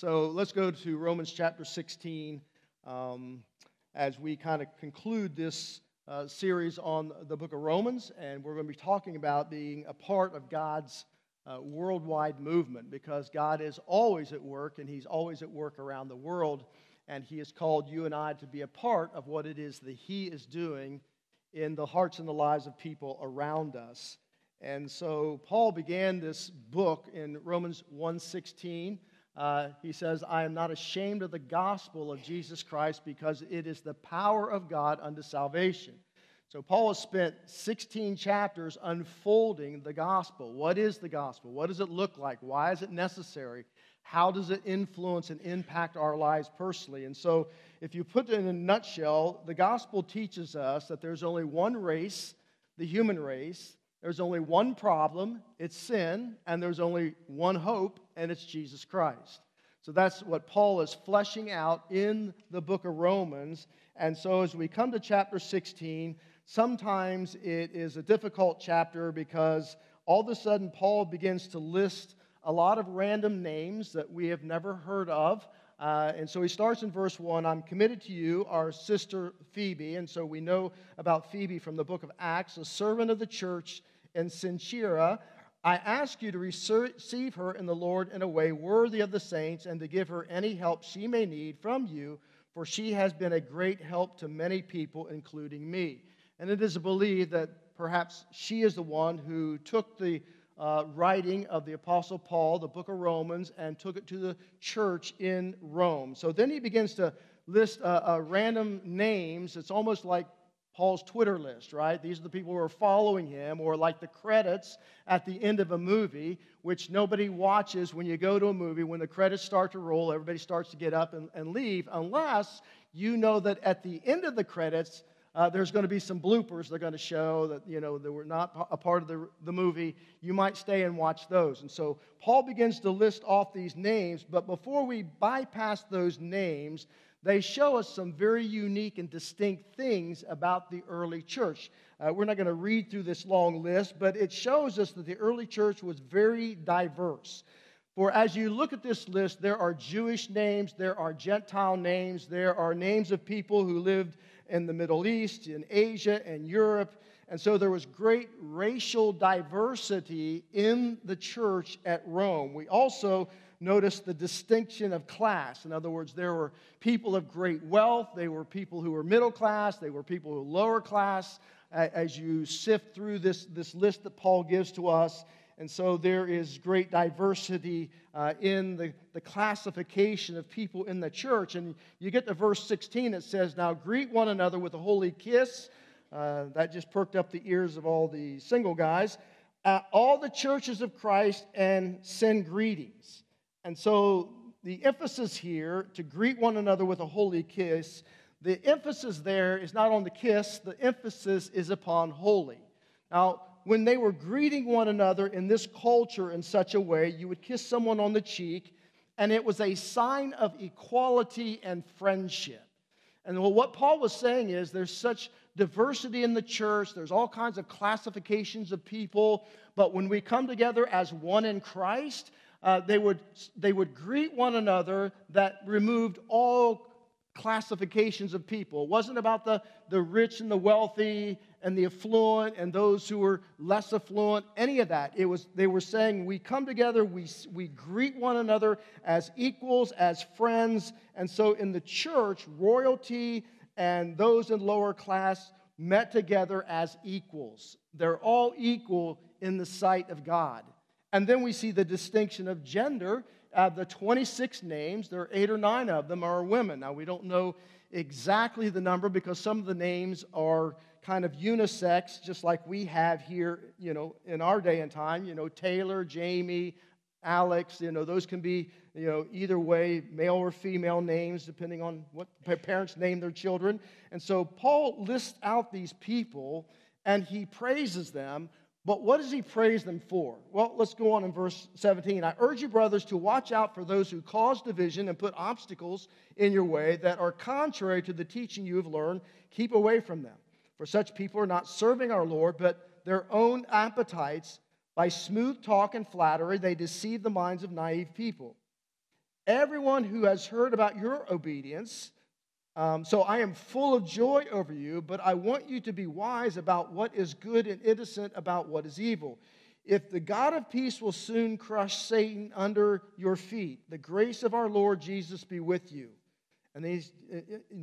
So let's go to Romans chapter 16 as we kind of conclude this series on the book of Romans, and we're going to be talking about being a part of God's worldwide movement, because God is always at work, and He's always at work around the world, and He has called you and I to be a part of what it is that He is doing in the hearts and the lives of people around us. And so Paul began this book in Romans 1:16. He says, "I am not ashamed of the gospel of Jesus Christ, because it is the power of God unto salvation." So Paul has spent 16 chapters unfolding the gospel. What is the gospel? What does it look like? Why is it necessary? How does it influence and impact our lives personally? And so if you put it in a nutshell, the gospel teaches us that there's only one race, the human race. There's only one problem, it's sin, and there's only one hope, and it's Jesus Christ. So that's what Paul is fleshing out in the book of Romans. And so as we come to chapter 16, sometimes it is a difficult chapter, because all of a sudden Paul begins to list a lot of random names that we have never heard of. And so he starts in verse 1, "I'm committed to you, our sister Phoebe." And so we know about Phoebe from the book of Acts, a servant of the church in Cinchira. "I ask you to receive her in the Lord in a way worthy of the saints, and to give her any help she may need from you, for she has been a great help to many people, including me." And it is believed that perhaps she is the one who took the writing of the Apostle Paul, the book of Romans, and took it to the church in Rome. So then he begins to list random names. It's almost like Paul's Twitter list, right? These are the people who are following him, or like the credits at the end of a movie, which nobody watches when you go to a movie. When the credits start to roll, everybody starts to get up and leave, unless you know that at the end of the credits, there's going to be some bloopers they're going to show that, you know, that were not a part of the movie. You might stay and watch those. And so Paul begins to list off these names, but before we bypass those names, they show us some very unique and distinct things about the early church. We're not going to read through this long list, but it shows us that the early church was very diverse. For as you look at this list, there are Jewish names, there are Gentile names, there are names of people who lived in the Middle East, in Asia, and Europe. And so there was great racial diversity in the church at Rome. We also notice the distinction of class. In other words, there were people of great wealth. They were people who were middle class. They were people who were lower class, as you sift through this list that Paul gives to us. And so there is great diversity in the classification of people in the church. And you get to verse 16, it says, "Now greet one another with a holy kiss." That just perked up the ears of all the single guys. "All the churches of Christ, and send greetings." And so the emphasis here, to greet one another with a holy kiss, the emphasis there is not on the kiss, the emphasis is upon holy. Now, when they were greeting one another in this culture in such a way, you would kiss someone on the cheek, and it was a sign of equality and friendship. And what Paul was saying is there's such diversity in the church, there's all kinds of classifications of people, but when we come together as one in Christ, they would greet one another. That removed all classifications of people. It wasn't about the rich and the wealthy and the affluent and those who were less affluent, any of that. It was, they were saying, we come together, we greet one another as equals, as friends. And so in the church, royalty and those in lower class met together as equals. They're all equal in the sight of God. And then we see the distinction of gender. Out of the 26 names, there are 8 or 9 of them are women. Now, we don't know exactly the number, because some of the names are kind of unisex, just like we have here, you know, in our day and time. You know, Taylor, Jamie, Alex, you know, those can be, you know, either way, male or female names, depending on what parents name their children. And so Paul lists out these people, and he praises them. But what does he praise them for? Well, let's go on in verse 17. "I urge you, brothers, to watch out for those who cause division and put obstacles in your way that are contrary to the teaching you have learned. Keep away from them. For such people are not serving our Lord, but their own appetites. By smooth talk and flattery, they deceive the minds of naive people. everyone who has heard about your obedience. So I am full of joy over you, but I want you to be wise about what is good and innocent about what is evil. If the God of peace will soon crush Satan under your feet, the grace of our Lord Jesus be with you. And he's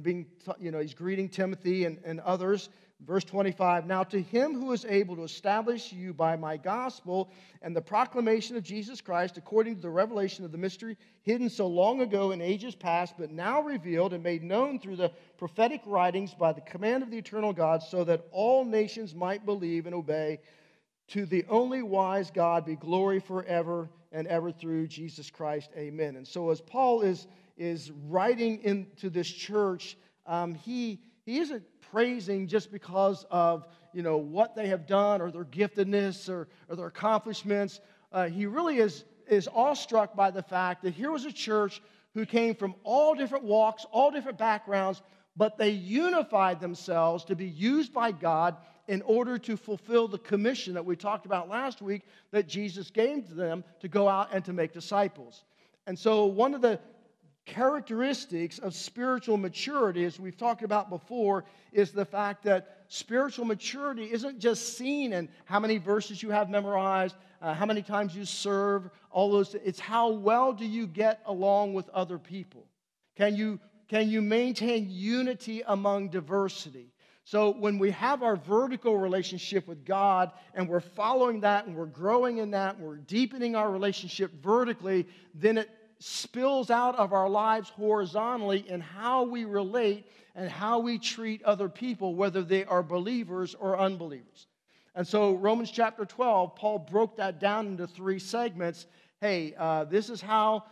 being, he's greeting Timothy and others. Verse 25, now to him who is able to establish you by my gospel and the proclamation of Jesus Christ, according to the revelation of the mystery hidden so long ago in ages past, but now revealed and made known through the prophetic writings by the command of the eternal God, so that all nations might believe and obey, to the only wise God be glory forever and ever through Jesus Christ. Amen. And so as Paul is writing into this church, he isn't praising just because of what they have done or their giftedness or their accomplishments. He really is awestruck by the fact that here was a church who came from all different walks, all different backgrounds, but they unified themselves to be used by God in order to fulfill the commission that we talked about last week that Jesus gave to them to go out and to make disciples. And so one of the characteristics of spiritual maturity, as we've talked about before, is the fact that spiritual maturity isn't just seen in how many verses you have memorized, how many times you serve, all those things. It's how well do you get along with other people? Can you maintain unity among diversity? So when we have our vertical relationship with God and we're following that and we're growing in that and we're deepening our relationship vertically, then it spills out of our lives horizontally in how we relate and how we treat other people, whether they are believers or unbelievers. And so Romans chapter 12, Paul broke that down into three segments. Hey, this is how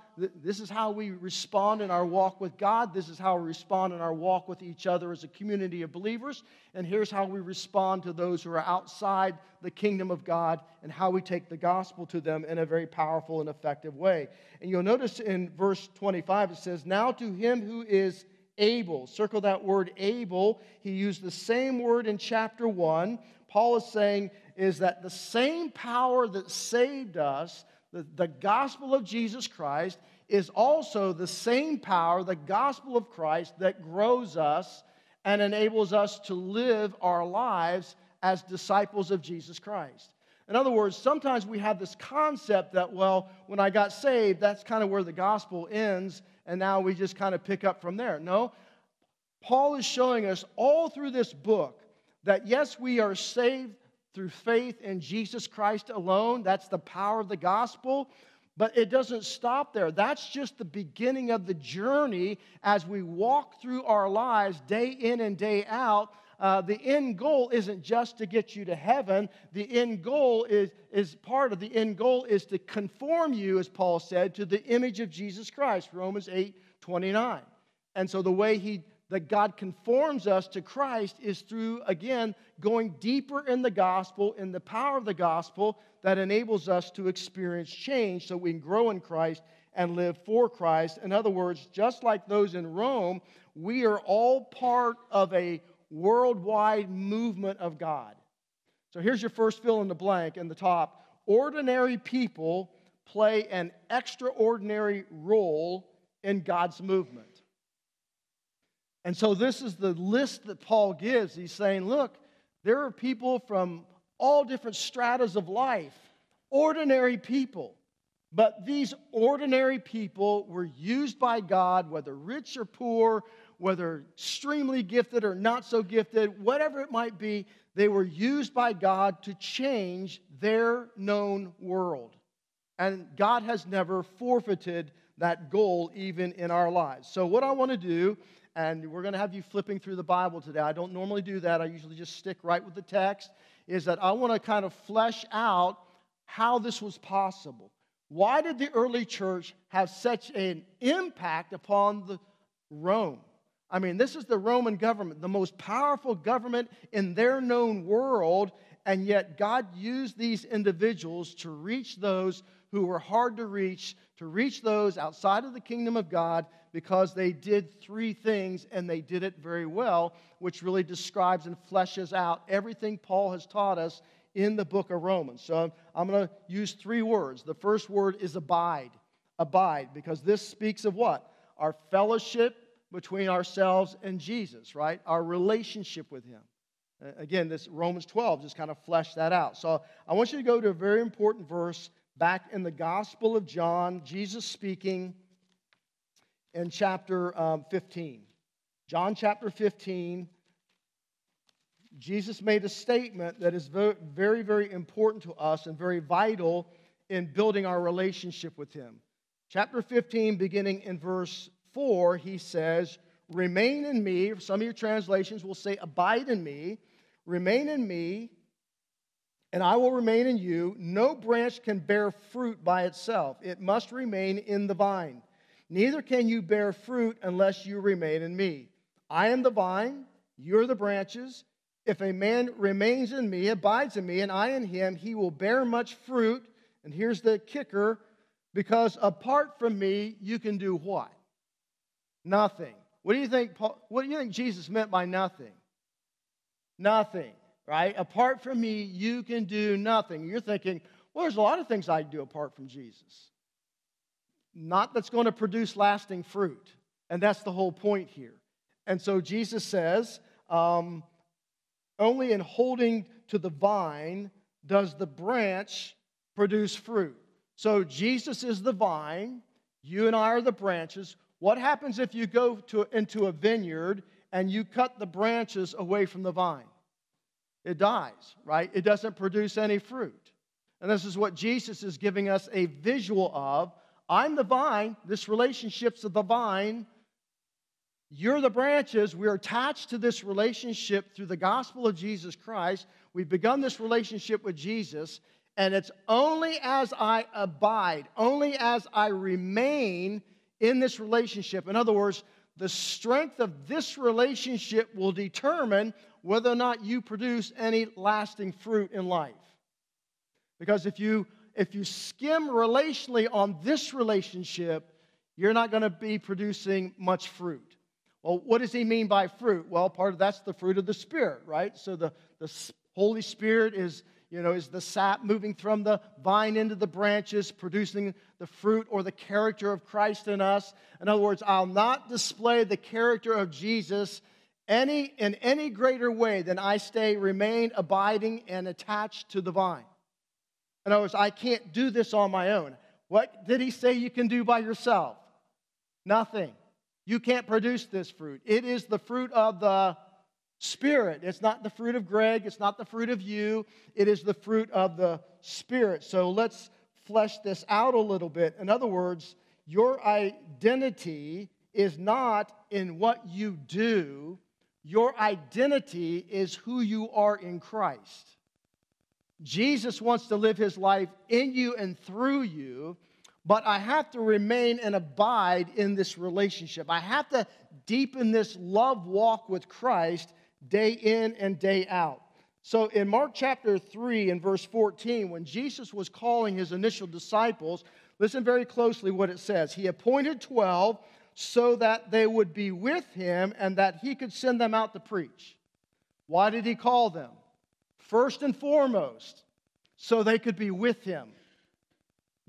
we respond in our walk with God. This is how we respond in our walk with each other as a community of believers. And here's how we respond to those who are outside the kingdom of God and how we take the gospel to them in a very powerful and effective way. And you'll notice in verse 25 it says, now to him who is able. Circle that word able. He used the same word in chapter 1. Paul is saying is that the same power that saved us, the gospel of Jesus Christ, is also the same power, the gospel of Christ, that grows us and enables us to live our lives as disciples of Jesus Christ. In other words, sometimes we have this concept that, well, when I got saved, that's kind of where the gospel ends, and now we just kind of pick up from there. No, Paul is showing us all through this book that, yes, we are saved through faith in Jesus Christ alone. That's the power of the gospel. But it doesn't stop there. That's just the beginning of the journey as we walk through our lives day in and day out. The end goal isn't just to get you to heaven. The end goal is part of the end goal is to conform you, as Paul said, to the image of Jesus Christ, Romans 8:29. And so the way that God conforms us to Christ is through, again, going deeper in the gospel, in the power of the gospel that enables us to experience change so we can grow in Christ and live for Christ. In other words, just like those in Rome, we are all part of a worldwide movement of God. So here's your first fill in the blank in the top. Ordinary people play an extraordinary role in God's movement. And so this is the list that Paul gives. He's saying, look, there are people from all different stratas of life, ordinary people. But these ordinary people were used by God, whether rich or poor, whether extremely gifted or not so gifted, whatever it might be, they were used by God to change their known world. And God has never forfeited that goal even in our lives. So what I want to do, and we're going to have you flipping through the Bible today. I don't normally do that. I usually just stick right with the text. Is that I want to kind of flesh out how this was possible. Why did the early church have such an impact upon Rome? I mean, this is the Roman government, the most powerful government in their known world, and yet God used these individuals to reach those who were hard to reach those outside of the kingdom of God, because they did three things, and they did it very well, which really describes and fleshes out everything Paul has taught us in the book of Romans. So I'm going to use three words. The first word is abide. abide, because this speaks of what? Our fellowship between ourselves and Jesus, right? Our relationship with him. Again, this Romans 12 just kind of fleshed that out. So I want you to go to a very important verse back in the Gospel of John, Jesus speaking in chapter 15. John chapter 15, Jesus made a statement that is very, very important to us and very vital in building our relationship with him. Chapter 15, beginning in verse 4, he says, "Remain in me." Some of your translations will say, "Abide in me." "Remain in me, and I will remain in you. No branch can bear fruit by itself. It must remain in the vine. Neither can you bear fruit unless you remain in me. I am the vine, you're the branches. If a man remains in me, abides in me, and I in him, he will bear much fruit." And here's the kicker, "because apart from me, you can do what? Nothing." What do you think Jesus meant by nothing? Nothing, right? Apart from me, you can do nothing. You're thinking, well, there's a lot of things I can do apart from Jesus. Not that's going to produce lasting fruit. And that's the whole point here. And so Jesus says, only in holding to the vine does the branch produce fruit. So Jesus is the vine. You and I are the branches. What happens if you go into a vineyard and you cut the branches away from the vine? It dies, right? It doesn't produce any fruit. And this is what Jesus is giving us a visual of. I'm the vine. This relationship's the vine. You're the branches. We're attached to this relationship through the gospel of Jesus Christ. We've begun this relationship with Jesus, and it's only as I abide, only as I remain in this relationship. In other words, the strength of this relationship will determine whether or not you produce any lasting fruit in life. Because if you skim relationally on this relationship, you're not going to be producing much fruit. Well, what does he mean by fruit? Well, part of that's the fruit of the Spirit, right? So the Holy Spirit is the sap moving from the vine into the branches, producing the fruit or the character of Christ in us. In other words, I'll not display the character of Jesus in any greater way than I remain abiding and attached to the vine. In other words, I can't do this on my own. What did he say you can do by yourself? Nothing. You can't produce this fruit. It is the fruit of the Spirit. It's not the fruit of Greg. It's not the fruit of you. It is the fruit of the Spirit. So let's flesh this out a little bit. In other words, your identity is not in what you do. Your identity is who you are in Christ. Jesus wants to live his life in you and through you. But I have to remain and abide in this relationship. I have to deepen this love walk with Christ day in and day out. So in Mark chapter 3 and verse 14, when Jesus was calling his initial disciples, listen very closely what it says. He appointed 12 so that they would be with him and that he could send them out to preach. Why did he call them? First and foremost, so they could be with him.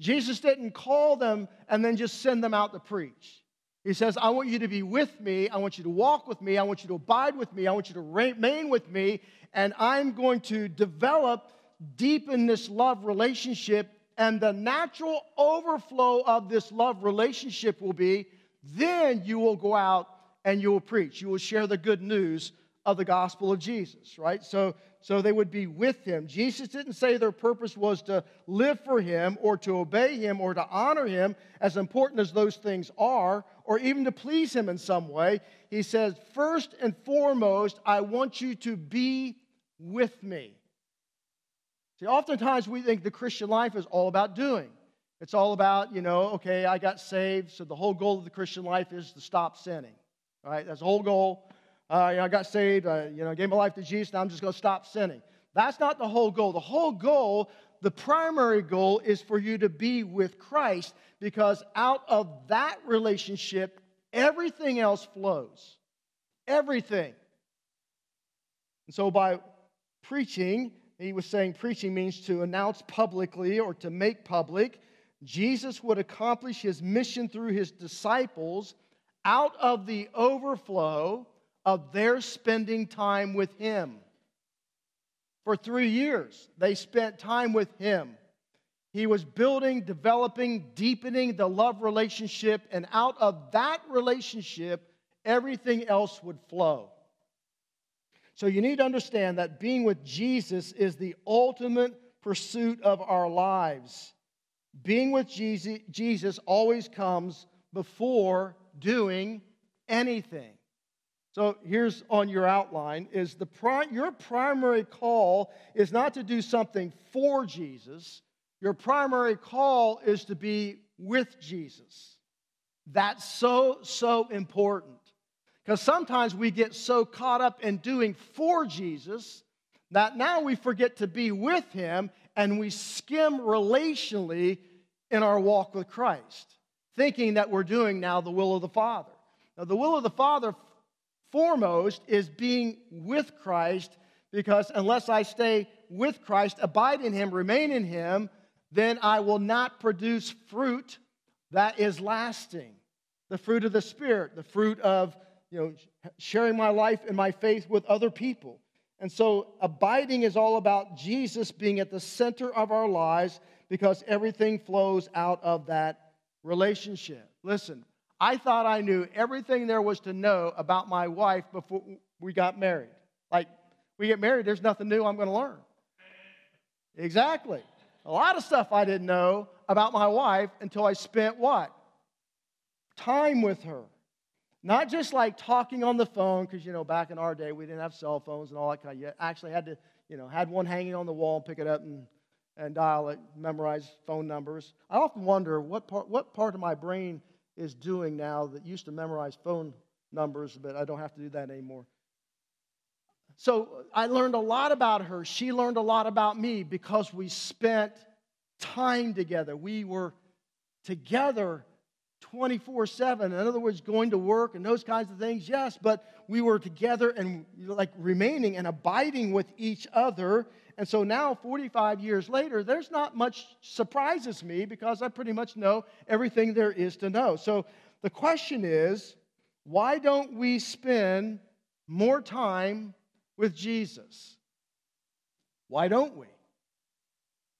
Jesus didn't call them and then just send them out to preach. He says, I want you to be with me. I want you to walk with me. I want you to abide with me. I want you to remain with me. And I'm going to develop, deepen this love relationship. And the natural overflow of this love relationship will be, then you will go out and you will preach. You will share the good news of the gospel of Jesus, right? So they would be with him. Jesus didn't say their purpose was to live for him or to obey him or to honor him, as important as those things are, or even to please him in some way. He says, first and foremost, I want you to be with me. See, oftentimes we think the Christian life is all about doing. It's all about, okay, I got saved, so the whole goal of the Christian life is to stop sinning, all right? That's the whole goal. I got saved, gave my life to Jesus, now I'm just going to stop sinning. That's not the whole goal. The whole goal, the primary goal, is for you to be with Christ, because out of that relationship, everything else flows. Everything. And so by preaching, he was saying preaching means to announce publicly or to make public. Jesus would accomplish his mission through his disciples out of the overflow of their spending time with him. For 3 years, they spent time with him. He was building, developing, deepening the love relationship, and out of that relationship, everything else would flow. So you need to understand that being with Jesus is the ultimate pursuit of our lives. Being with Jesus always comes before doing anything. So here's on your outline, is your primary call is not to do something for Jesus. Your primary call is to be with Jesus. That's so, so important. Because sometimes we get so caught up in doing for Jesus that now we forget to be with him and we skim relationally in our walk with Christ, thinking that we're doing now the will of the Father. Now, the will of the Father foremost is being with Christ, because unless I stay with Christ, abide in him, remain in him, then I will not produce fruit that is lasting. The fruit of the Spirit, the fruit of sharing my life and my faith with other people. And so abiding is all about Jesus being at the center of our lives because everything flows out of that relationship. Listen, I thought I knew everything there was to know about my wife before we got married. Like, we get married, there's nothing new I'm going to learn. Exactly. A lot of stuff I didn't know about my wife until I spent what? Time with her. Not just like talking on the phone, because, back in our day, we didn't have cell phones and all that kind of, you actually had to, had one hanging on the wall and pick it up and dial it, memorize phone numbers. I often wonder what part of my brain is doing now that used to memorize phone numbers, but I don't have to do that anymore. So I learned a lot about her. She learned a lot about me because we spent time together. We were together 24/7. In other words, going to work and those kinds of things, yes, but we were together and like remaining and abiding with each other. And so now, 45 years later, there's not much surprises me because I pretty much know everything there is to know. So the question is, why don't we spend more time with Jesus? Why don't we?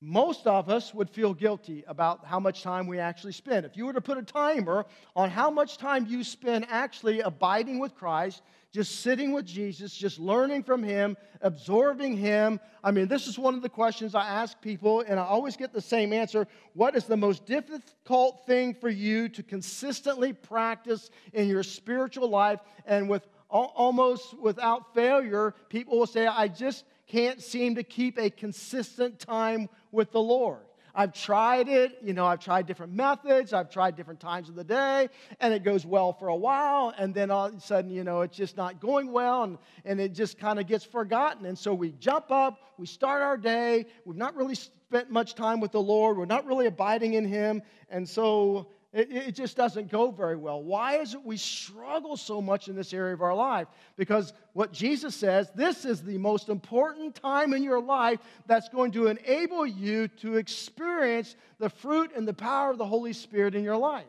Most of us would feel guilty about how much time we actually spend. If you were to put a timer on how much time you spend actually abiding with Christ, just sitting with Jesus, just learning from him, absorbing him. I mean, this is one of the questions I ask people, and I always get the same answer. What is the most difficult thing for you to consistently practice in your spiritual life? And with almost without failure, people will say, I just can't seem to keep a consistent time with the Lord. I've tried it, I've tried different methods, I've tried different times of the day, and it goes well for a while, and then all of a sudden, it's just not going well, and it just kind of gets forgotten. And so we jump up, we start our day, we've not really spent much time with the Lord, we're not really abiding in him, and so it just doesn't go very well. Why is it we struggle so much in this area of our life? Because what Jesus says, this is the most important time in your life that's going to enable you to experience the fruit and the power of the Holy Spirit in your life.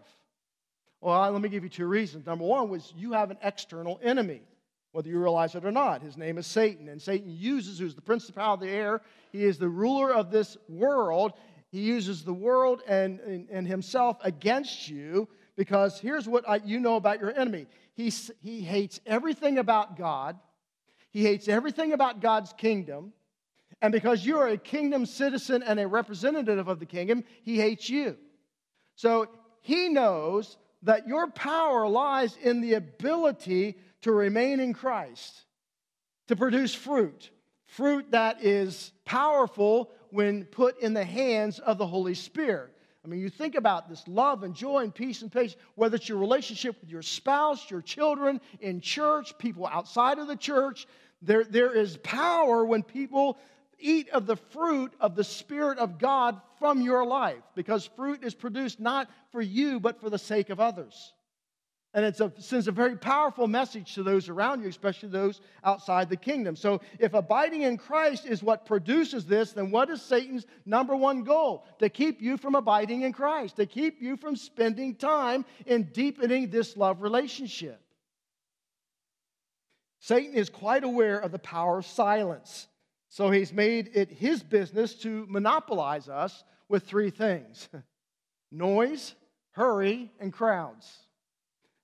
Well, let me give you two reasons. Number one was you have an external enemy, whether you realize it or not. His name is Satan, and Satan who's the principality of the air. He is the ruler of this world. He uses the world and himself against you because here's what you know about your enemy. He hates everything about God. He hates everything about God's kingdom. And because you are a kingdom citizen and a representative of the kingdom, he hates you. So he knows that your power lies in the ability to remain in Christ, to produce fruit that is powerful when put in the hands of the Holy Spirit. I mean, you think about this love and joy and peace and patience, whether it's your relationship with your spouse, your children, in church, people outside of the church. There is power when people eat of the fruit of the Spirit of God from your life, because fruit is produced not for you, but for the sake of others. And it sends a very powerful message to those around you, especially those outside the kingdom. So if abiding in Christ is what produces this, then what is Satan's number one goal? To keep you from abiding in Christ, to keep you from spending time in deepening this love relationship. Satan is quite aware of the power of silence. So he's made it his business to monopolize us with three things: noise, hurry, and crowds.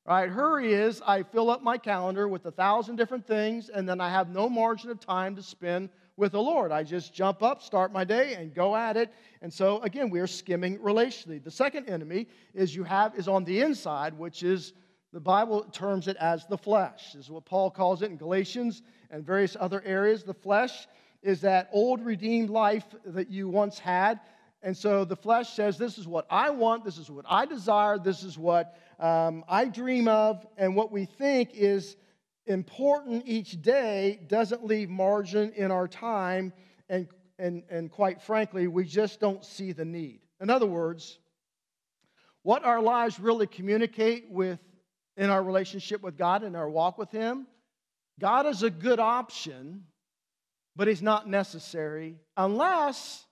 Right? Hurry is I fill up my calendar with 1,000 different things, and then I have no margin of time to spend with the Lord. I just jump up, start my day, and go at it. And so, again, we are skimming relationally. The second enemy is on the inside, which is, the Bible terms it as the flesh. This is what Paul calls it in Galatians and various other areas. The flesh is that old redeemed life that you once had. And so the flesh says, this is what I want, this is what I desire, this is what I dream of, and what we think is important each day doesn't leave margin in our time, and quite frankly, we just don't see the need. In other words, what our lives really communicate with in our relationship with God and our walk with Him, God is a good option, but He's not necessary unless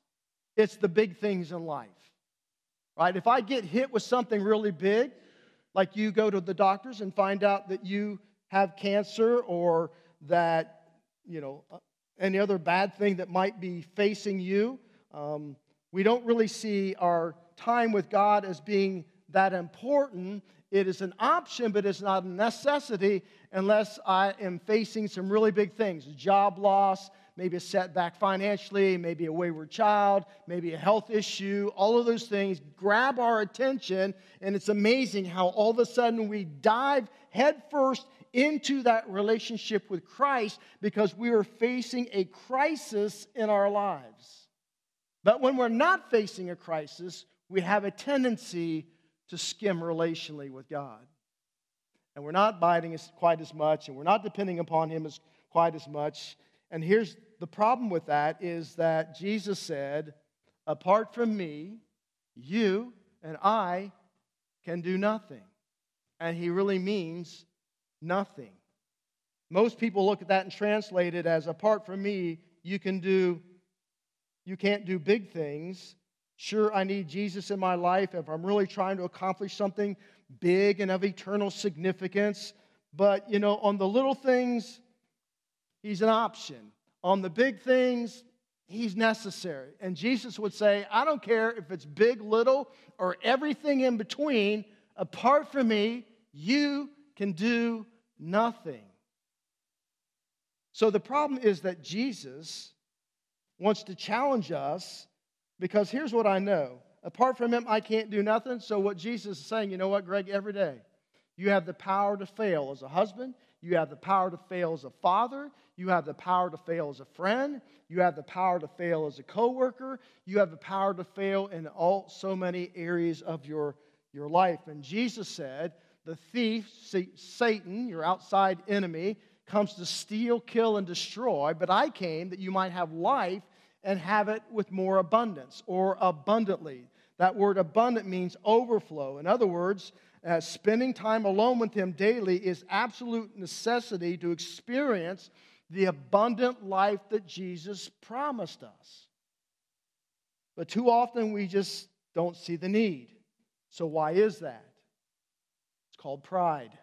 it's the big things in life, right? If I get hit with something really big, like you go to the doctors and find out that you have cancer or that, you know, any other bad thing that might be facing you, we don't really see our time with God as being that important. It is an option, but it's not a necessity unless I am facing some really big things, job loss, maybe a setback financially, maybe a wayward child, maybe a health issue. All of those things grab our attention, and it's amazing how all of a sudden we dive headfirst into that relationship with Christ because we are facing a crisis in our lives. But when we're not facing a crisis, we have a tendency to skim relationally with God. And we're not abiding quite as much, and we're not depending upon Him quite as much. And here's the problem with that is that Jesus said, apart from me, you and I can do nothing. And He really means nothing. Most people look at that and translate it as, apart from me, you can't do big things. Sure, I need Jesus in my life if I'm really trying to accomplish something big and of eternal significance. But, you know, on the little things, He's an option. On the big things, He's necessary. And Jesus would say, I don't care if it's big, little, or everything in between. Apart from me, you can do nothing. So the problem is that Jesus wants to challenge us because here's what I know. Apart from Him, I can't do nothing. So what Jesus is saying, you know what, Greg, every day, you have the power to fail as a husband. You have the power to fail as a father. You have the power to fail as a friend. You have the power to fail as a coworker. You have the power to fail in so many areas of your life. And Jesus said, the thief, Satan, your outside enemy, comes to steal, kill, and destroy. But I came that you might have life and have it with more abundance or abundantly. That word abundant means overflow. In other words, spending time alone with Him daily is absolute necessity to experience the abundant life that Jesus promised us. But too often we just don't see the need. So why is that? It's called pride.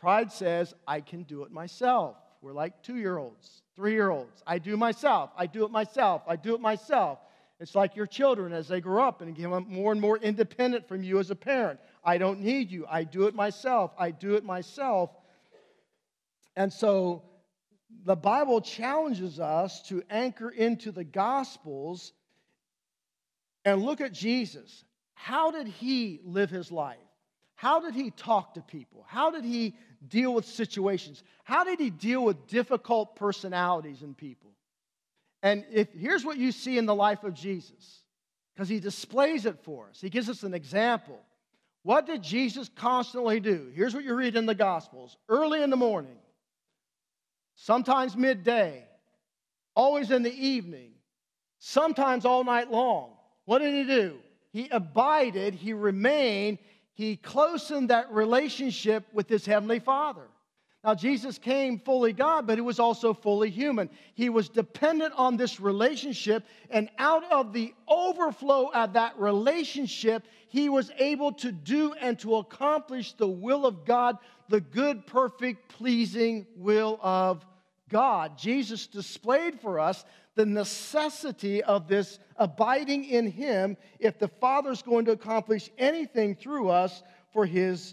Pride says, I can do it myself. We're like 2-year-olds, 3-year-olds. I do myself. I do it myself. I do it myself. It's like your children as they grow up and become more and more independent from you as a parent. I don't need you. I do it myself. I do it myself. And so the Bible challenges us to anchor into the Gospels and look at Jesus. How did He live His life? How did He talk to people? How did He deal with situations? How did He deal with difficult personalities in people? And here's what you see in the life of Jesus, because He displays it for us. He gives us an example. What did Jesus constantly do? Here's what you read in the Gospels. Early in the morning, sometimes midday, always in the evening, sometimes all night long. What did He do? He abided, He remained, He closened that relationship with his heavenly Father. Now, Jesus came fully God, but he was also fully human. He was dependent on this relationship, and out of the overflow of that relationship, he was able to do and to accomplish the will of God, the good, perfect, pleasing will of God. Jesus displayed for us the necessity of this abiding in him if the Father's going to accomplish anything through us for his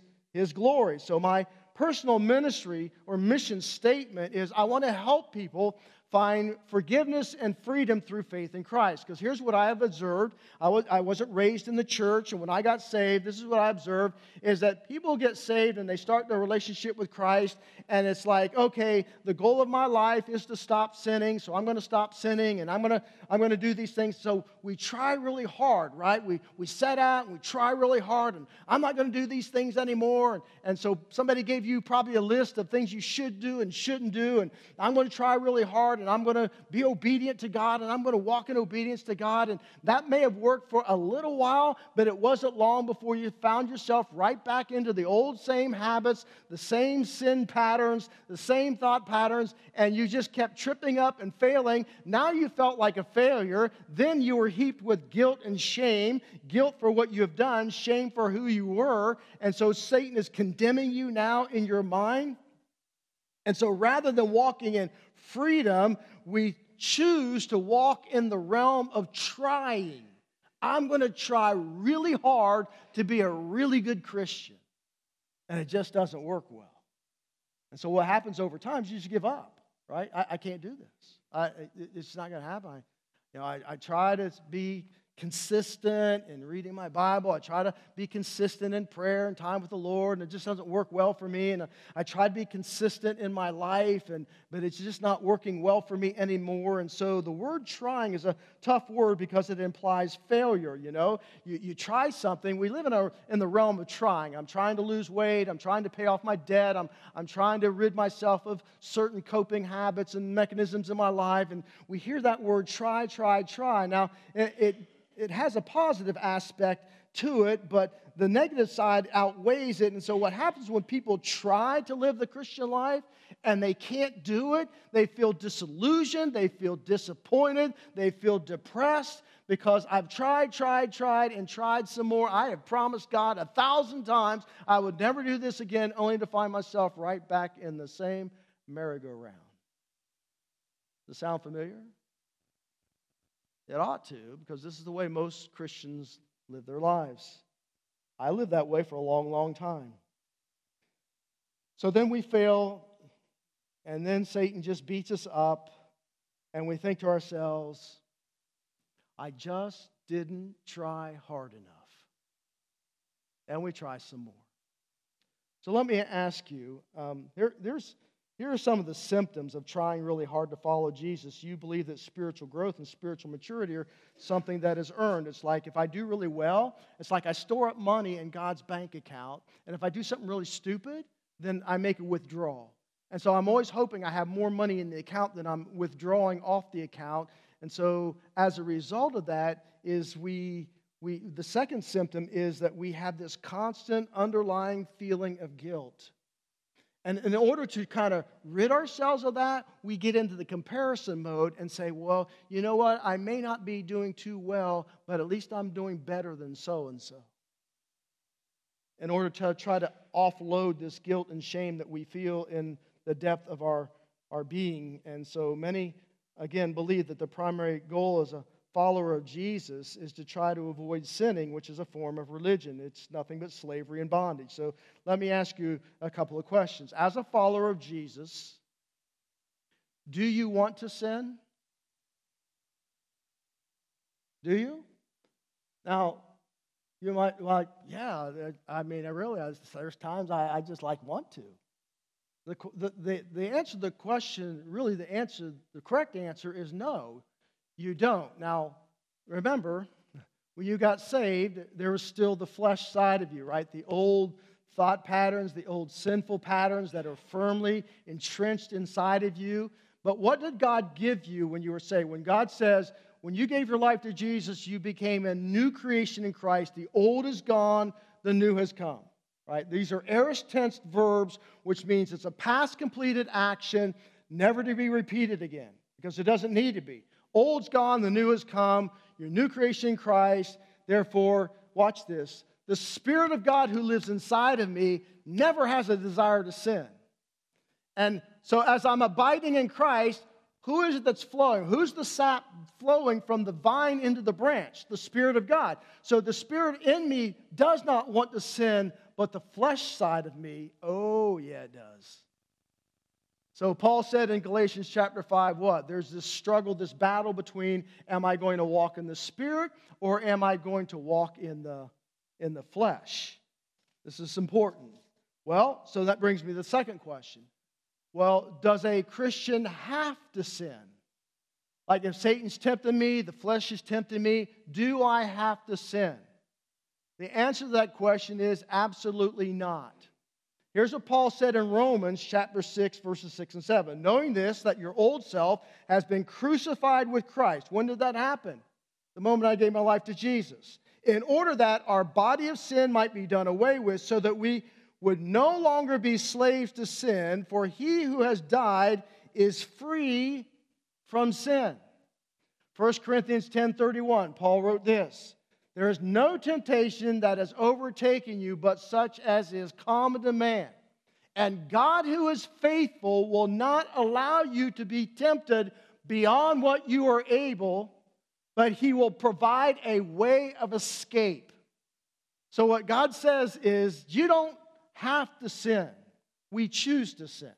glory. So my personal ministry or mission statement is I want to help people find forgiveness and freedom through faith in Christ. Because here's what I have observed. I wasn't raised in the church, and when I got saved, this is what I observed, is that people get saved and they start their relationship with Christ, and it's like, okay, the goal of my life is to stop sinning, so I'm going to stop sinning, and I'm going to do these things. So we try really hard, right? We set out and we try really hard, and I'm not going to do these things anymore. And so somebody gave you probably a list of things you should do and shouldn't do, and I'm going to try really hard, and I'm going to be obedient to God, and I'm going to walk in obedience to God. And that may have worked for a little while, but it wasn't long before you found yourself right back into the old same habits, the same sin patterns, the same thought patterns, and you just kept tripping up and failing. Now you felt like a failure. Then you were heaped with guilt and shame, guilt for what you have done, shame for who you were, and so Satan is condemning you now in your mind. And so rather than walking in freedom, we choose to walk in the realm of trying. I'm going to try really hard to be a really good Christian. And it just doesn't work well. And so what happens over time is you just give up, right? I can't do this. It's not going to happen. I try to be consistent in reading my Bible. I try to be consistent in prayer and time with the Lord, and it just doesn't work well for me. And I try to be consistent in my life, but it's just not working well for me anymore. And so the word trying is a tough word because it implies failure, you know. You try something. We live in the realm of trying. I'm trying to lose weight. I'm trying to pay off my debt. I'm trying to rid myself of certain coping habits and mechanisms in my life. And we hear that word try, try, try. Now, it has a positive aspect to it, but the negative side outweighs it. And so what happens when people try to live the Christian life and they can't do it, they feel disillusioned, they feel disappointed, they feel depressed because I've tried, and tried some more. I have promised God 1,000 times I would never do this again, only to find myself right back in the same merry-go-round. Does that sound familiar? It ought to, because this is the way most Christians live their lives. I lived that way for a long, long time. So then we fail, and then Satan just beats us up, and we think to ourselves, I just didn't try hard enough. And we try some more. So let me ask you, here are some of the symptoms of trying really hard to follow Jesus. You believe that spiritual growth and spiritual maturity are something that is earned. It's like, if I do really well, it's like I store up money in God's bank account. And if I do something really stupid, then I make a withdrawal. And so I'm always hoping I have more money in the account than I'm withdrawing off the account. And so as a result of that is the second symptom is that we have this constant underlying feeling of guilt. And in order to kind of rid ourselves of that, we get into the comparison mode and say, well, you know what? I may not be doing too well, but at least I'm doing better than so-and-so. In order to try to offload this guilt and shame that we feel in the depth of our being. And so many, again, believe that the primary goal as a follower of Jesus is to try to avoid sinning, which is a form of religion. It's nothing but slavery and bondage. So let me ask you a couple of questions. As a follower of Jesus, do you want to sin? Do you? Now, you might like, yeah, I mean, I realize there's times I just like want to. The answer to the question, really the correct answer is no. You don't. Now, remember, when you got saved, there was still the flesh side of you, right? The old thought patterns, the old sinful patterns that are firmly entrenched inside of you. But what did God give you when you were saved? When God says, when you gave your life to Jesus, you became a new creation in Christ. The old is gone. the new has come. Right? These are aorist tense verbs, which means it's a past completed action, never to be repeated again, because it doesn't need to be. Old's gone, the new has come, your new creation in Christ. Therefore, watch this, the Spirit of God who lives inside of me never has a desire to sin. And so as I'm abiding in Christ, who is it that's flowing? Who's the sap flowing from the vine into the branch? The Spirit of God. So the Spirit in me does not want to sin, but the flesh side of me, oh yeah, it does. So Paul said in Galatians chapter 5, what? There's this struggle, this battle between, am I going to walk in the Spirit or am I going to walk in the flesh? This is important. Well, so that brings me to the second question. Well, does a Christian have to sin? Like if Satan's tempting me, the flesh is tempting me, do I have to sin? The answer to that question is absolutely not. Here's what Paul said in Romans chapter 6, verses 6 and 7. Knowing this, that your old self has been crucified with Christ. When did that happen? The moment I gave my life to Jesus. In order that our body of sin might be done away with, so that we would no longer be slaves to sin, for he who has died is free from sin. 1 Corinthians 10:31, Paul wrote this. There is no temptation that has overtaken you, but such as is common to man. And God, who is faithful, will not allow you to be tempted beyond what you are able, but he will provide a way of escape. So what God says is, you don't have to sin. We choose to sin.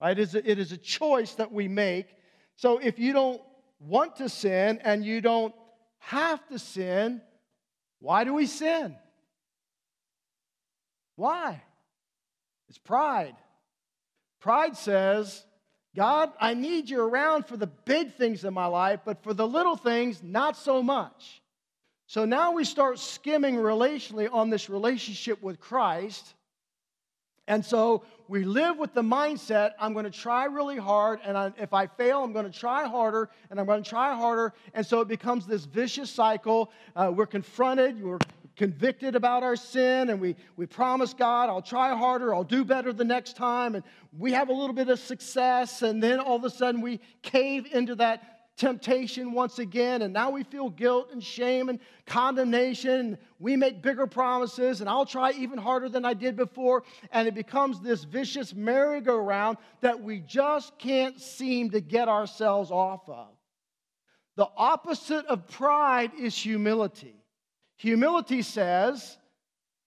Right? It is a choice that we make. So if you don't want to sin and you don't have to sin, why do we sin? Why? It's pride. Pride says, God, I need you around for the big things in my life, but for the little things, not so much. So now we start skimming relationally on this relationship with Christ. And so we live with the mindset, I'm going to try really hard, and if I fail, I'm going to try harder, and I'm going to try harder. And so it becomes this vicious cycle. We're confronted, we're convicted about our sin, and we promise God, I'll try harder, I'll do better the next time. And we have a little bit of success, and then all of a sudden we cave into that temptation once again, and now we feel guilt and shame and condemnation. We make bigger promises, and I'll try even harder than I did before, and it becomes this vicious merry-go-round that we just can't seem to get ourselves off of. The opposite of pride is humility. Humility says,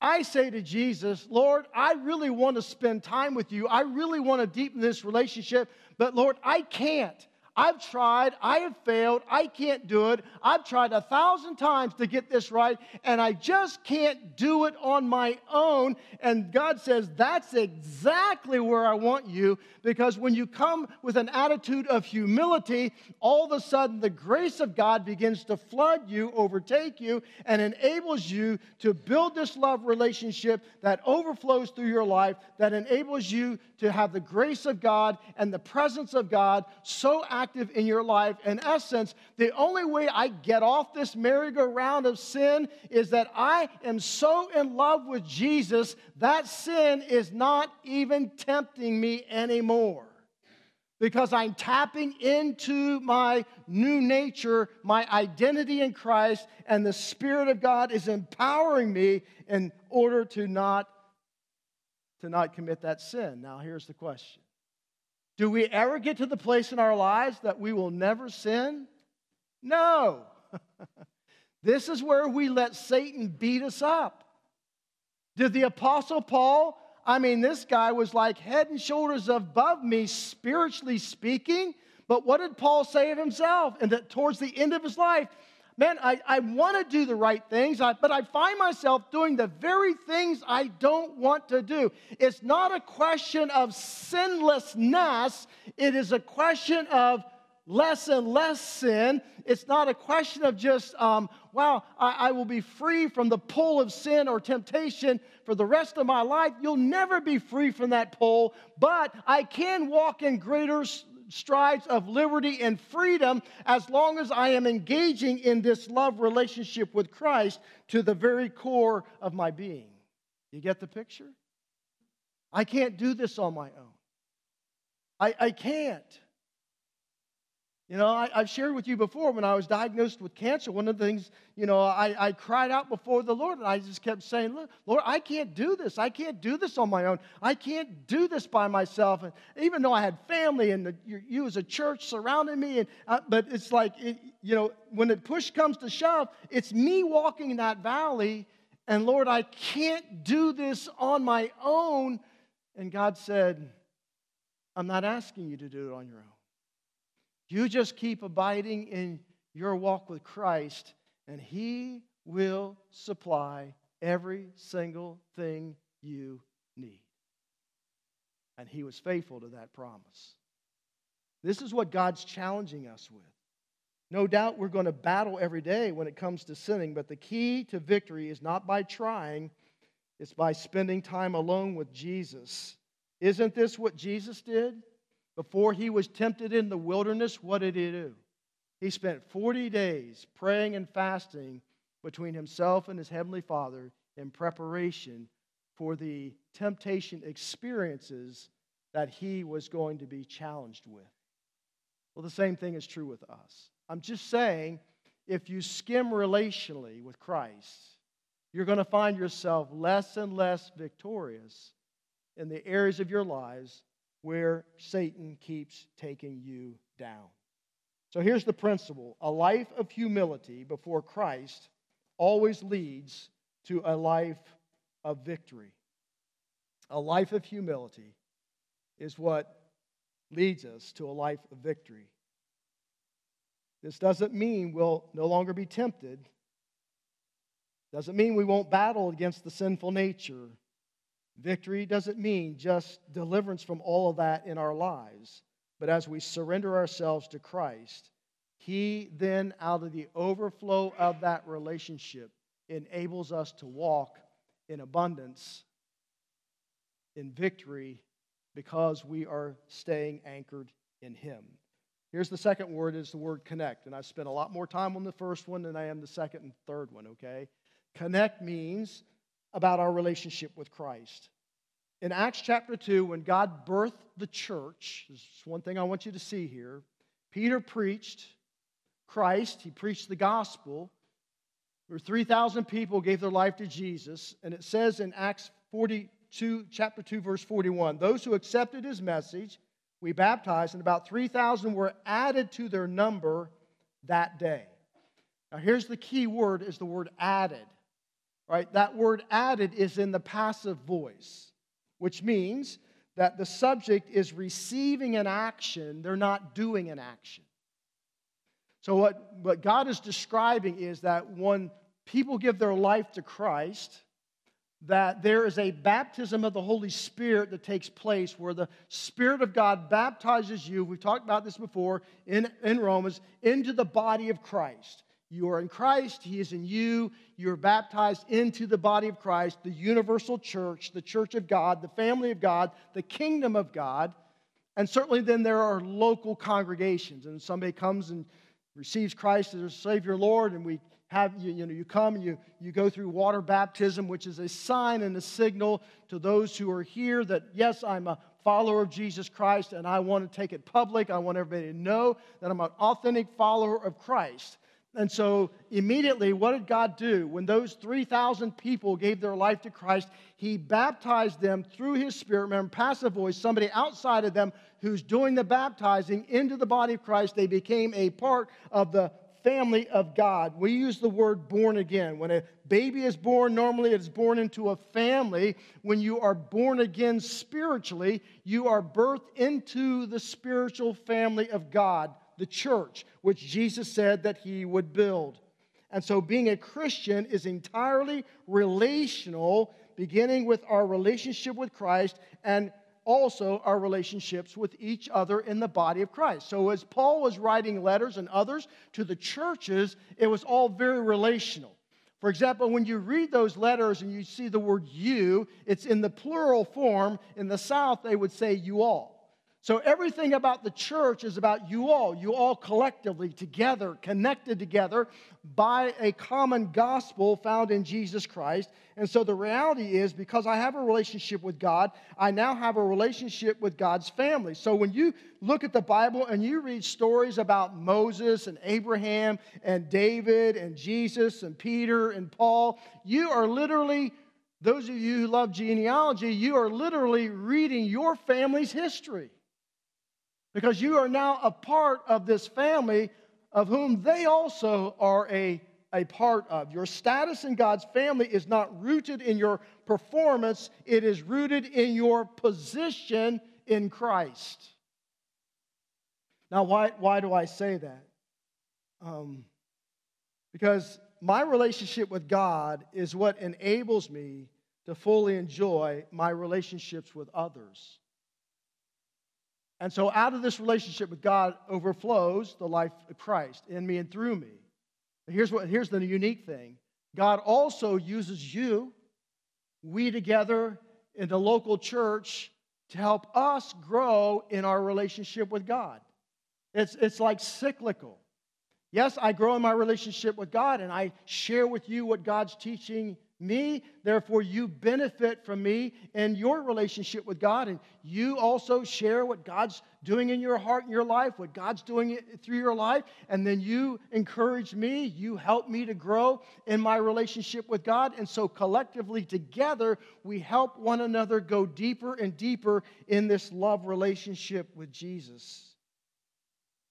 I say to Jesus, Lord, I really want to spend time with you. I really want to deepen this relationship, but Lord, I can't. I've tried, I have failed, I can't do it. I've tried 1,000 times to get this right, and I just can't do it on my own. And God says, that's exactly where I want you, because when you come with an attitude of humility, all of a sudden the grace of God begins to flood you, overtake you, and enables you to build this love relationship that overflows through your life, that enables you to have the grace of God and the presence of God so active in your life. In essence, the only way I get off this merry-go-round of sin is that I am so in love with Jesus that sin is not even tempting me anymore, because I'm tapping into my new nature, my identity in Christ, and the Spirit of God is empowering me in order to not commit that sin. Now, here's the question. Do we ever get to the place in our lives that we will never sin? No. This is where we let Satan beat us up. Did the Apostle Paul, this guy was like head and shoulders above me, spiritually speaking. But what did Paul say of himself? And that towards the end of his life, man, I want to do the right things, but I find myself doing the very things I don't want to do. It's not a question of sinlessness. It is a question of less and less sin. It's not a question of just, I will be free from the pull of sin or temptation for the rest of my life. You'll never be free from that pull, but I can walk in greater strides of liberty and freedom as long as I am engaging in this love relationship with Christ to the very core of my being. You get the picture? I can't do this on my own. I can't. You know, I've shared with you before, when I was diagnosed with cancer, one of the things, you know, I cried out before the Lord, and I just kept saying, "Look, Lord, I can't do this. I can't do this on my own. I can't do this by myself." And even though I had family and you as a church surrounding me, but it's like, you know, when the push comes to shove, it's me walking that valley, and Lord, I can't do this on my own. And God said, "I'm not asking you to do it on your own. You just keep abiding in your walk with Christ, and He will supply every single thing you need." And He was faithful to that promise. This is what God's challenging us with. No doubt we're going to battle every day when it comes to sinning, but the key to victory is not by trying, it's by spending time alone with Jesus. Isn't this what Jesus did? Before He was tempted in the wilderness, what did He do? He spent 40 days praying and fasting between Himself and His Heavenly Father in preparation for the temptation experiences that He was going to be challenged with. Well, the same thing is true with us. I'm just saying, if you skim relationally with Christ, you're going to find yourself less and less victorious in the areas of your lives where Satan keeps taking you down. So here's the principle. A life of humility before Christ always leads to a life of victory. A life of humility is what leads us to a life of victory. This doesn't mean we'll no longer be tempted. Doesn't mean we won't battle against the sinful nature. Victory doesn't mean just deliverance from all of that in our lives, but as we surrender ourselves to Christ, He then, out of the overflow of that relationship, enables us to walk in abundance, in victory, because we are staying anchored in Him. Here's the second word, is the word connect, and I spent a lot more time on the first one than I am the second and third one, okay? Connect means about our relationship with Christ. In Acts chapter 2, when God birthed the church, this is one thing I want you to see here, Peter preached Christ, he preached the gospel, where 3,000 people gave their life to Jesus, and it says in Acts chapter 2, verse 41, "Those who accepted His message, we baptized, and about 3,000 were added to their number that day." Now here's the key word, is the word added. Right, that word added is in the passive voice, which means that the subject is receiving an action, they're not doing an action. So what God is describing is that when people give their life to Christ, that there is a baptism of the Holy Spirit that takes place where the Spirit of God baptizes you, we've talked about this before in Romans, into the body of Christ. You are in Christ, He is in you, you are baptized into the body of Christ, the universal church, the church of God, the family of God, the kingdom of God, and certainly then there are local congregations, and somebody comes and receives Christ as their Savior and Lord, and we have, you know, you come and you go through water baptism, which is a sign and a signal to those who are here that, yes, I'm a follower of Jesus Christ, and I want to take it public, I want everybody to know that I'm an authentic follower of Christ. And so immediately, what did God do? When those 3,000 people gave their life to Christ, He baptized them through His Spirit. Remember, passive voice, somebody outside of them who's doing the baptizing into the body of Christ, they became a part of the family of God. We use the word born again. When a baby is born, normally it is born into a family. When you are born again spiritually, you are birthed into the spiritual family of God, the church, which Jesus said that He would build. And so being a Christian is entirely relational, beginning with our relationship with Christ and also our relationships with each other in the body of Christ. So as Paul was writing letters and others to the churches, it was all very relational. For example, when you read those letters and you see the word you, it's in the plural form. In the South, they would say you all. So everything about the church is about you all collectively together, connected together by a common gospel found in Jesus Christ. And so the reality is, because I have a relationship with God, I now have a relationship with God's family. So when you look at the Bible and you read stories about Moses and Abraham and David and Jesus and Peter and Paul, you are literally, those of you who love genealogy, you are literally reading your family's history. Because you are now a part of this family of whom they also are a part of. Your status in God's family is not rooted in your performance. It is rooted in your position in Christ. Now, why do I say that? Because my relationship with God is what enables me to fully enjoy my relationships with others. And so out of this relationship with God overflows the life of Christ in me and through me. Here's the unique thing. God also uses you, we together in the local church, to help us grow in our relationship with God. It's like cyclical. Yes, I grow in my relationship with God, and I share with you what God's teaching me, therefore you benefit from me and your relationship with God, and you also share what God's doing in your heart and your life, what God's doing through your life, and then you encourage me, you help me to grow in my relationship with God, and so collectively together we help one another go deeper and deeper in this love relationship with Jesus.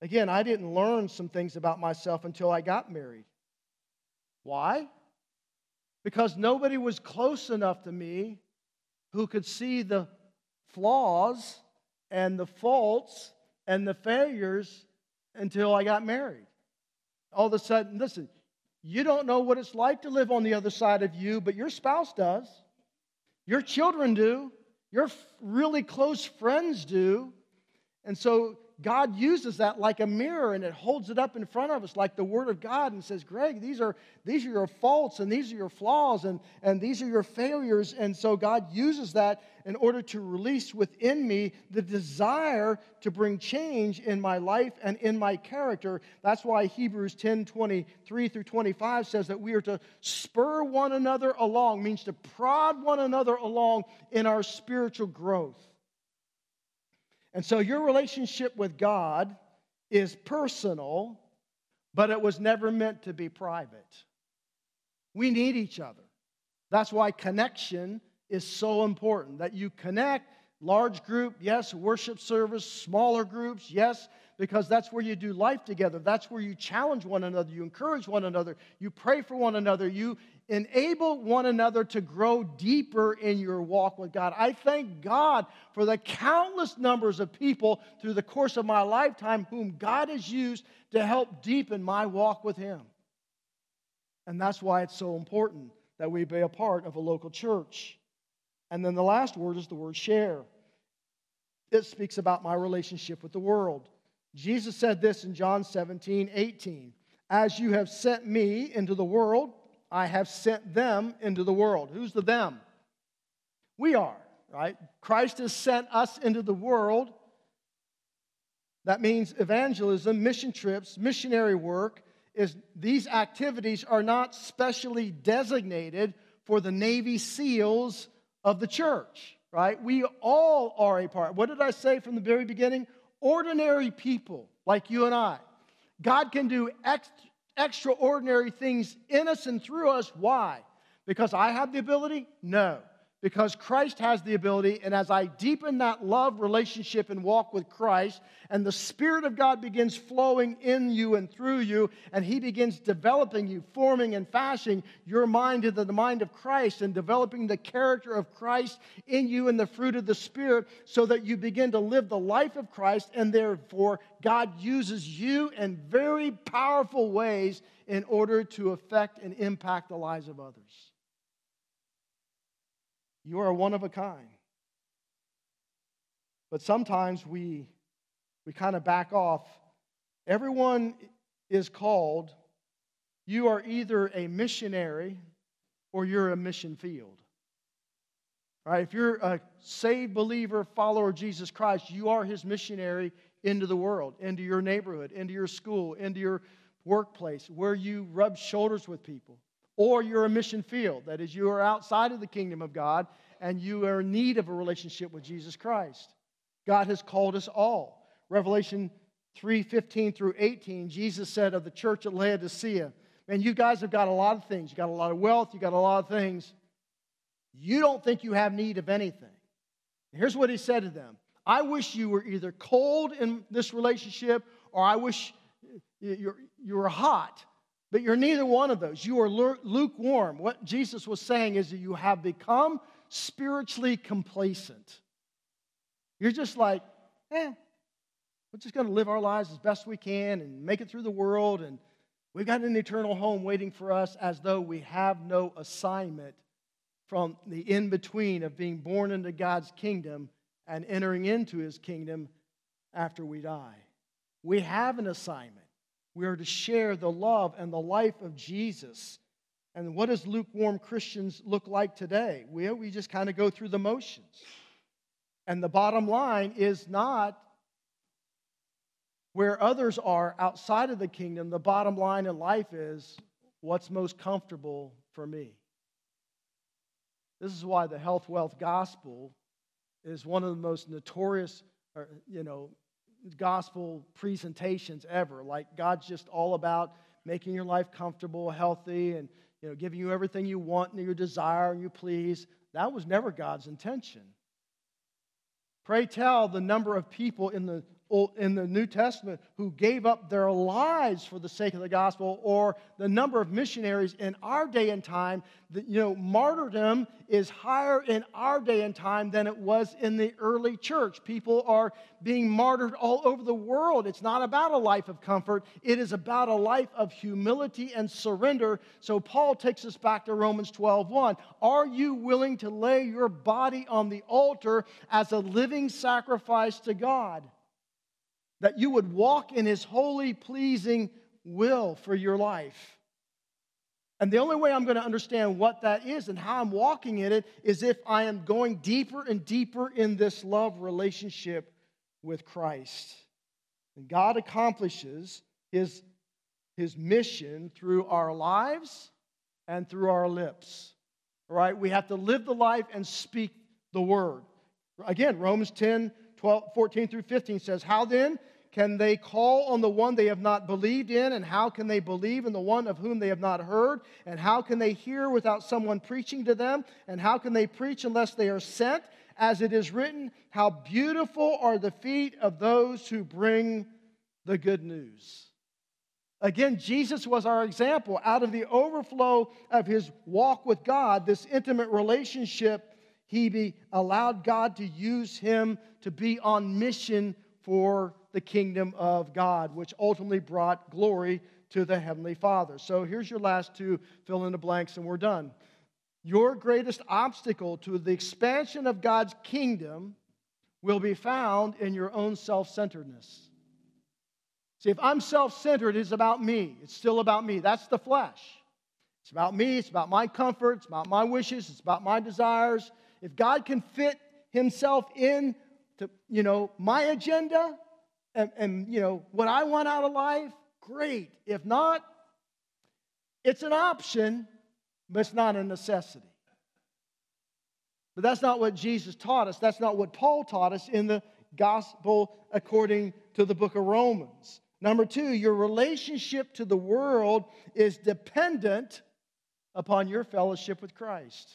Again, I didn't learn some things about myself until I got married. Why? Because nobody was close enough to me who could see the flaws and the faults and the failures until I got married. All of a sudden, listen, you don't know what it's like to live on the other side of you, but your spouse does. Your children do. Your really close friends do. And so God uses that like a mirror, and it holds it up in front of us like the Word of God and says, Greg, these are your faults, and these are your flaws, and these are your failures. And so God uses that in order to release within me the desire to bring change in my life and in my character. That's why Hebrews 10:23 through 25 says that we are to spur one another along, means to prod one another along in our spiritual growth. And so your relationship with God is personal, but it was never meant to be private. We need each other. That's why connection is so important, that you connect, large group, yes, worship service, smaller groups, yes, because that's where you do life together. That's where you challenge one another, you encourage one another, you pray for one another, you enable one another to grow deeper in your walk with God. I thank God for the countless numbers of people through the course of my lifetime whom God has used to help deepen my walk with Him. And that's why it's so important that we be a part of a local church. And then the last word is the word share. It speaks about my relationship with the world. Jesus said this in John 17:18, "As you have sent me into the world, I have sent them into the world." Who's the them? We are, right? Christ has sent us into the world. That means evangelism, mission trips, missionary work. These activities are not specially designated for the Navy SEALs of the church, right? We all are a part. What did I say from the very beginning? Ordinary people like you and I. God can do extraordinary things in us and through us. Why? Because I have the ability? No. Because Christ has the ability, and as I deepen that love relationship and walk with Christ, and the Spirit of God begins flowing in you and through you, and He begins developing you, forming and fashioning your mind into the mind of Christ, and developing the character of Christ in you and the fruit of the Spirit, so that you begin to live the life of Christ, and therefore God uses you in very powerful ways in order to affect and impact the lives of others. You are one of a kind. But sometimes we kind of back off. Everyone is called. You are either a missionary or you're a mission field. All right, if you're a saved believer, follower of Jesus Christ, you are his missionary into the world, into your neighborhood, into your school, into your workplace, where you rub shoulders with people. Or you're a mission field. That is, you are outside of the kingdom of God, and you are in need of a relationship with Jesus Christ. God has called us all. Revelation 3:15 through 18, Jesus said of the church at Laodicea, man, you guys have got a lot of things. You got a lot of wealth. You got a lot of things. You don't think you have need of anything. And here's what he said to them. I wish you were either cold in this relationship, or I wish you were hot. But you're neither one of those. You are lukewarm. What Jesus was saying is that you have become spiritually complacent. You're just like, we're just going to live our lives as best we can and make it through the world. And we've got an eternal home waiting for us, as though we have no assignment from the in-between of being born into God's kingdom and entering into his kingdom after we die. We have an assignment. We are to share the love and the life of Jesus. And what does lukewarm Christians look like today? We just kind of go through the motions. And the bottom line is not where others are outside of the kingdom. The bottom line in life is what's most comfortable for me. This is why the health, wealth gospel is one of the most notorious, gospel presentations ever. Like, God's just all about making your life comfortable, healthy, and, giving you everything you want and you desire and you please. That was never God's intention. Pray tell, the number of people in the New Testament who gave up their lives for the sake of the gospel, or the number of missionaries in our day and time. That, martyrdom is higher in our day and time than it was in the early church. People are being martyred all over the world. It's not about a life of comfort. It is about a life of humility and surrender. So Paul takes us back to Romans 12:1. Are you willing to lay your body on the altar as a living sacrifice to God? That you would walk in his holy, pleasing will for your life. And the only way I'm going to understand what that is and how I'm walking in it is if I am going deeper and deeper in this love relationship with Christ. And God accomplishes his mission through our lives and through our lips. All right? We have to live the life and speak the word. Again, Romans 10:14 through 15 says, how then can they call on the one they have not believed in? And how can they believe in the one of whom they have not heard? And how can they hear without someone preaching to them? And how can they preach unless they are sent? As it is written, how beautiful are the feet of those who bring the good news. Again, Jesus was our example. Out of the overflow of his walk with God, this intimate relationship, he allowed God to use him to be on mission for the kingdom of God, which ultimately brought glory to the Heavenly Father. So here's your last two fill in the blanks, and we're done. Your greatest obstacle to the expansion of God's kingdom will be found in your own self-centeredness. See, if I'm self-centered, it's about me. It's still about me. That's the flesh. It's about me. It's about my comfort. It's about my wishes. It's about my desires. If God can fit himself in to, my agenda and what I want out of life, great. If not, it's an option, but it's not a necessity. But that's not what Jesus taught us. That's not what Paul taught us in the gospel according to the book of Romans. Number two, your relationship to the world is dependent upon your fellowship with Christ.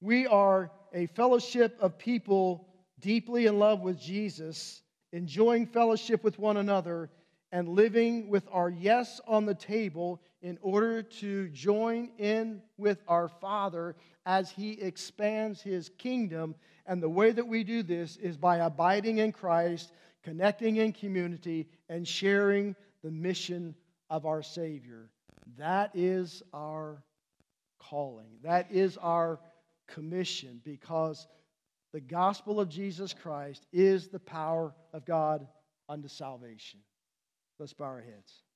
We are a fellowship of people deeply in love with Jesus, enjoying fellowship with one another, and living with our yes on the table in order to join in with our Father as he expands his kingdom. And the way that we do this is by abiding in Christ, connecting in community, and sharing the mission of our Savior. That is our calling. That is our commission, because the gospel of Jesus Christ is the power of God unto salvation. Let's bow our heads.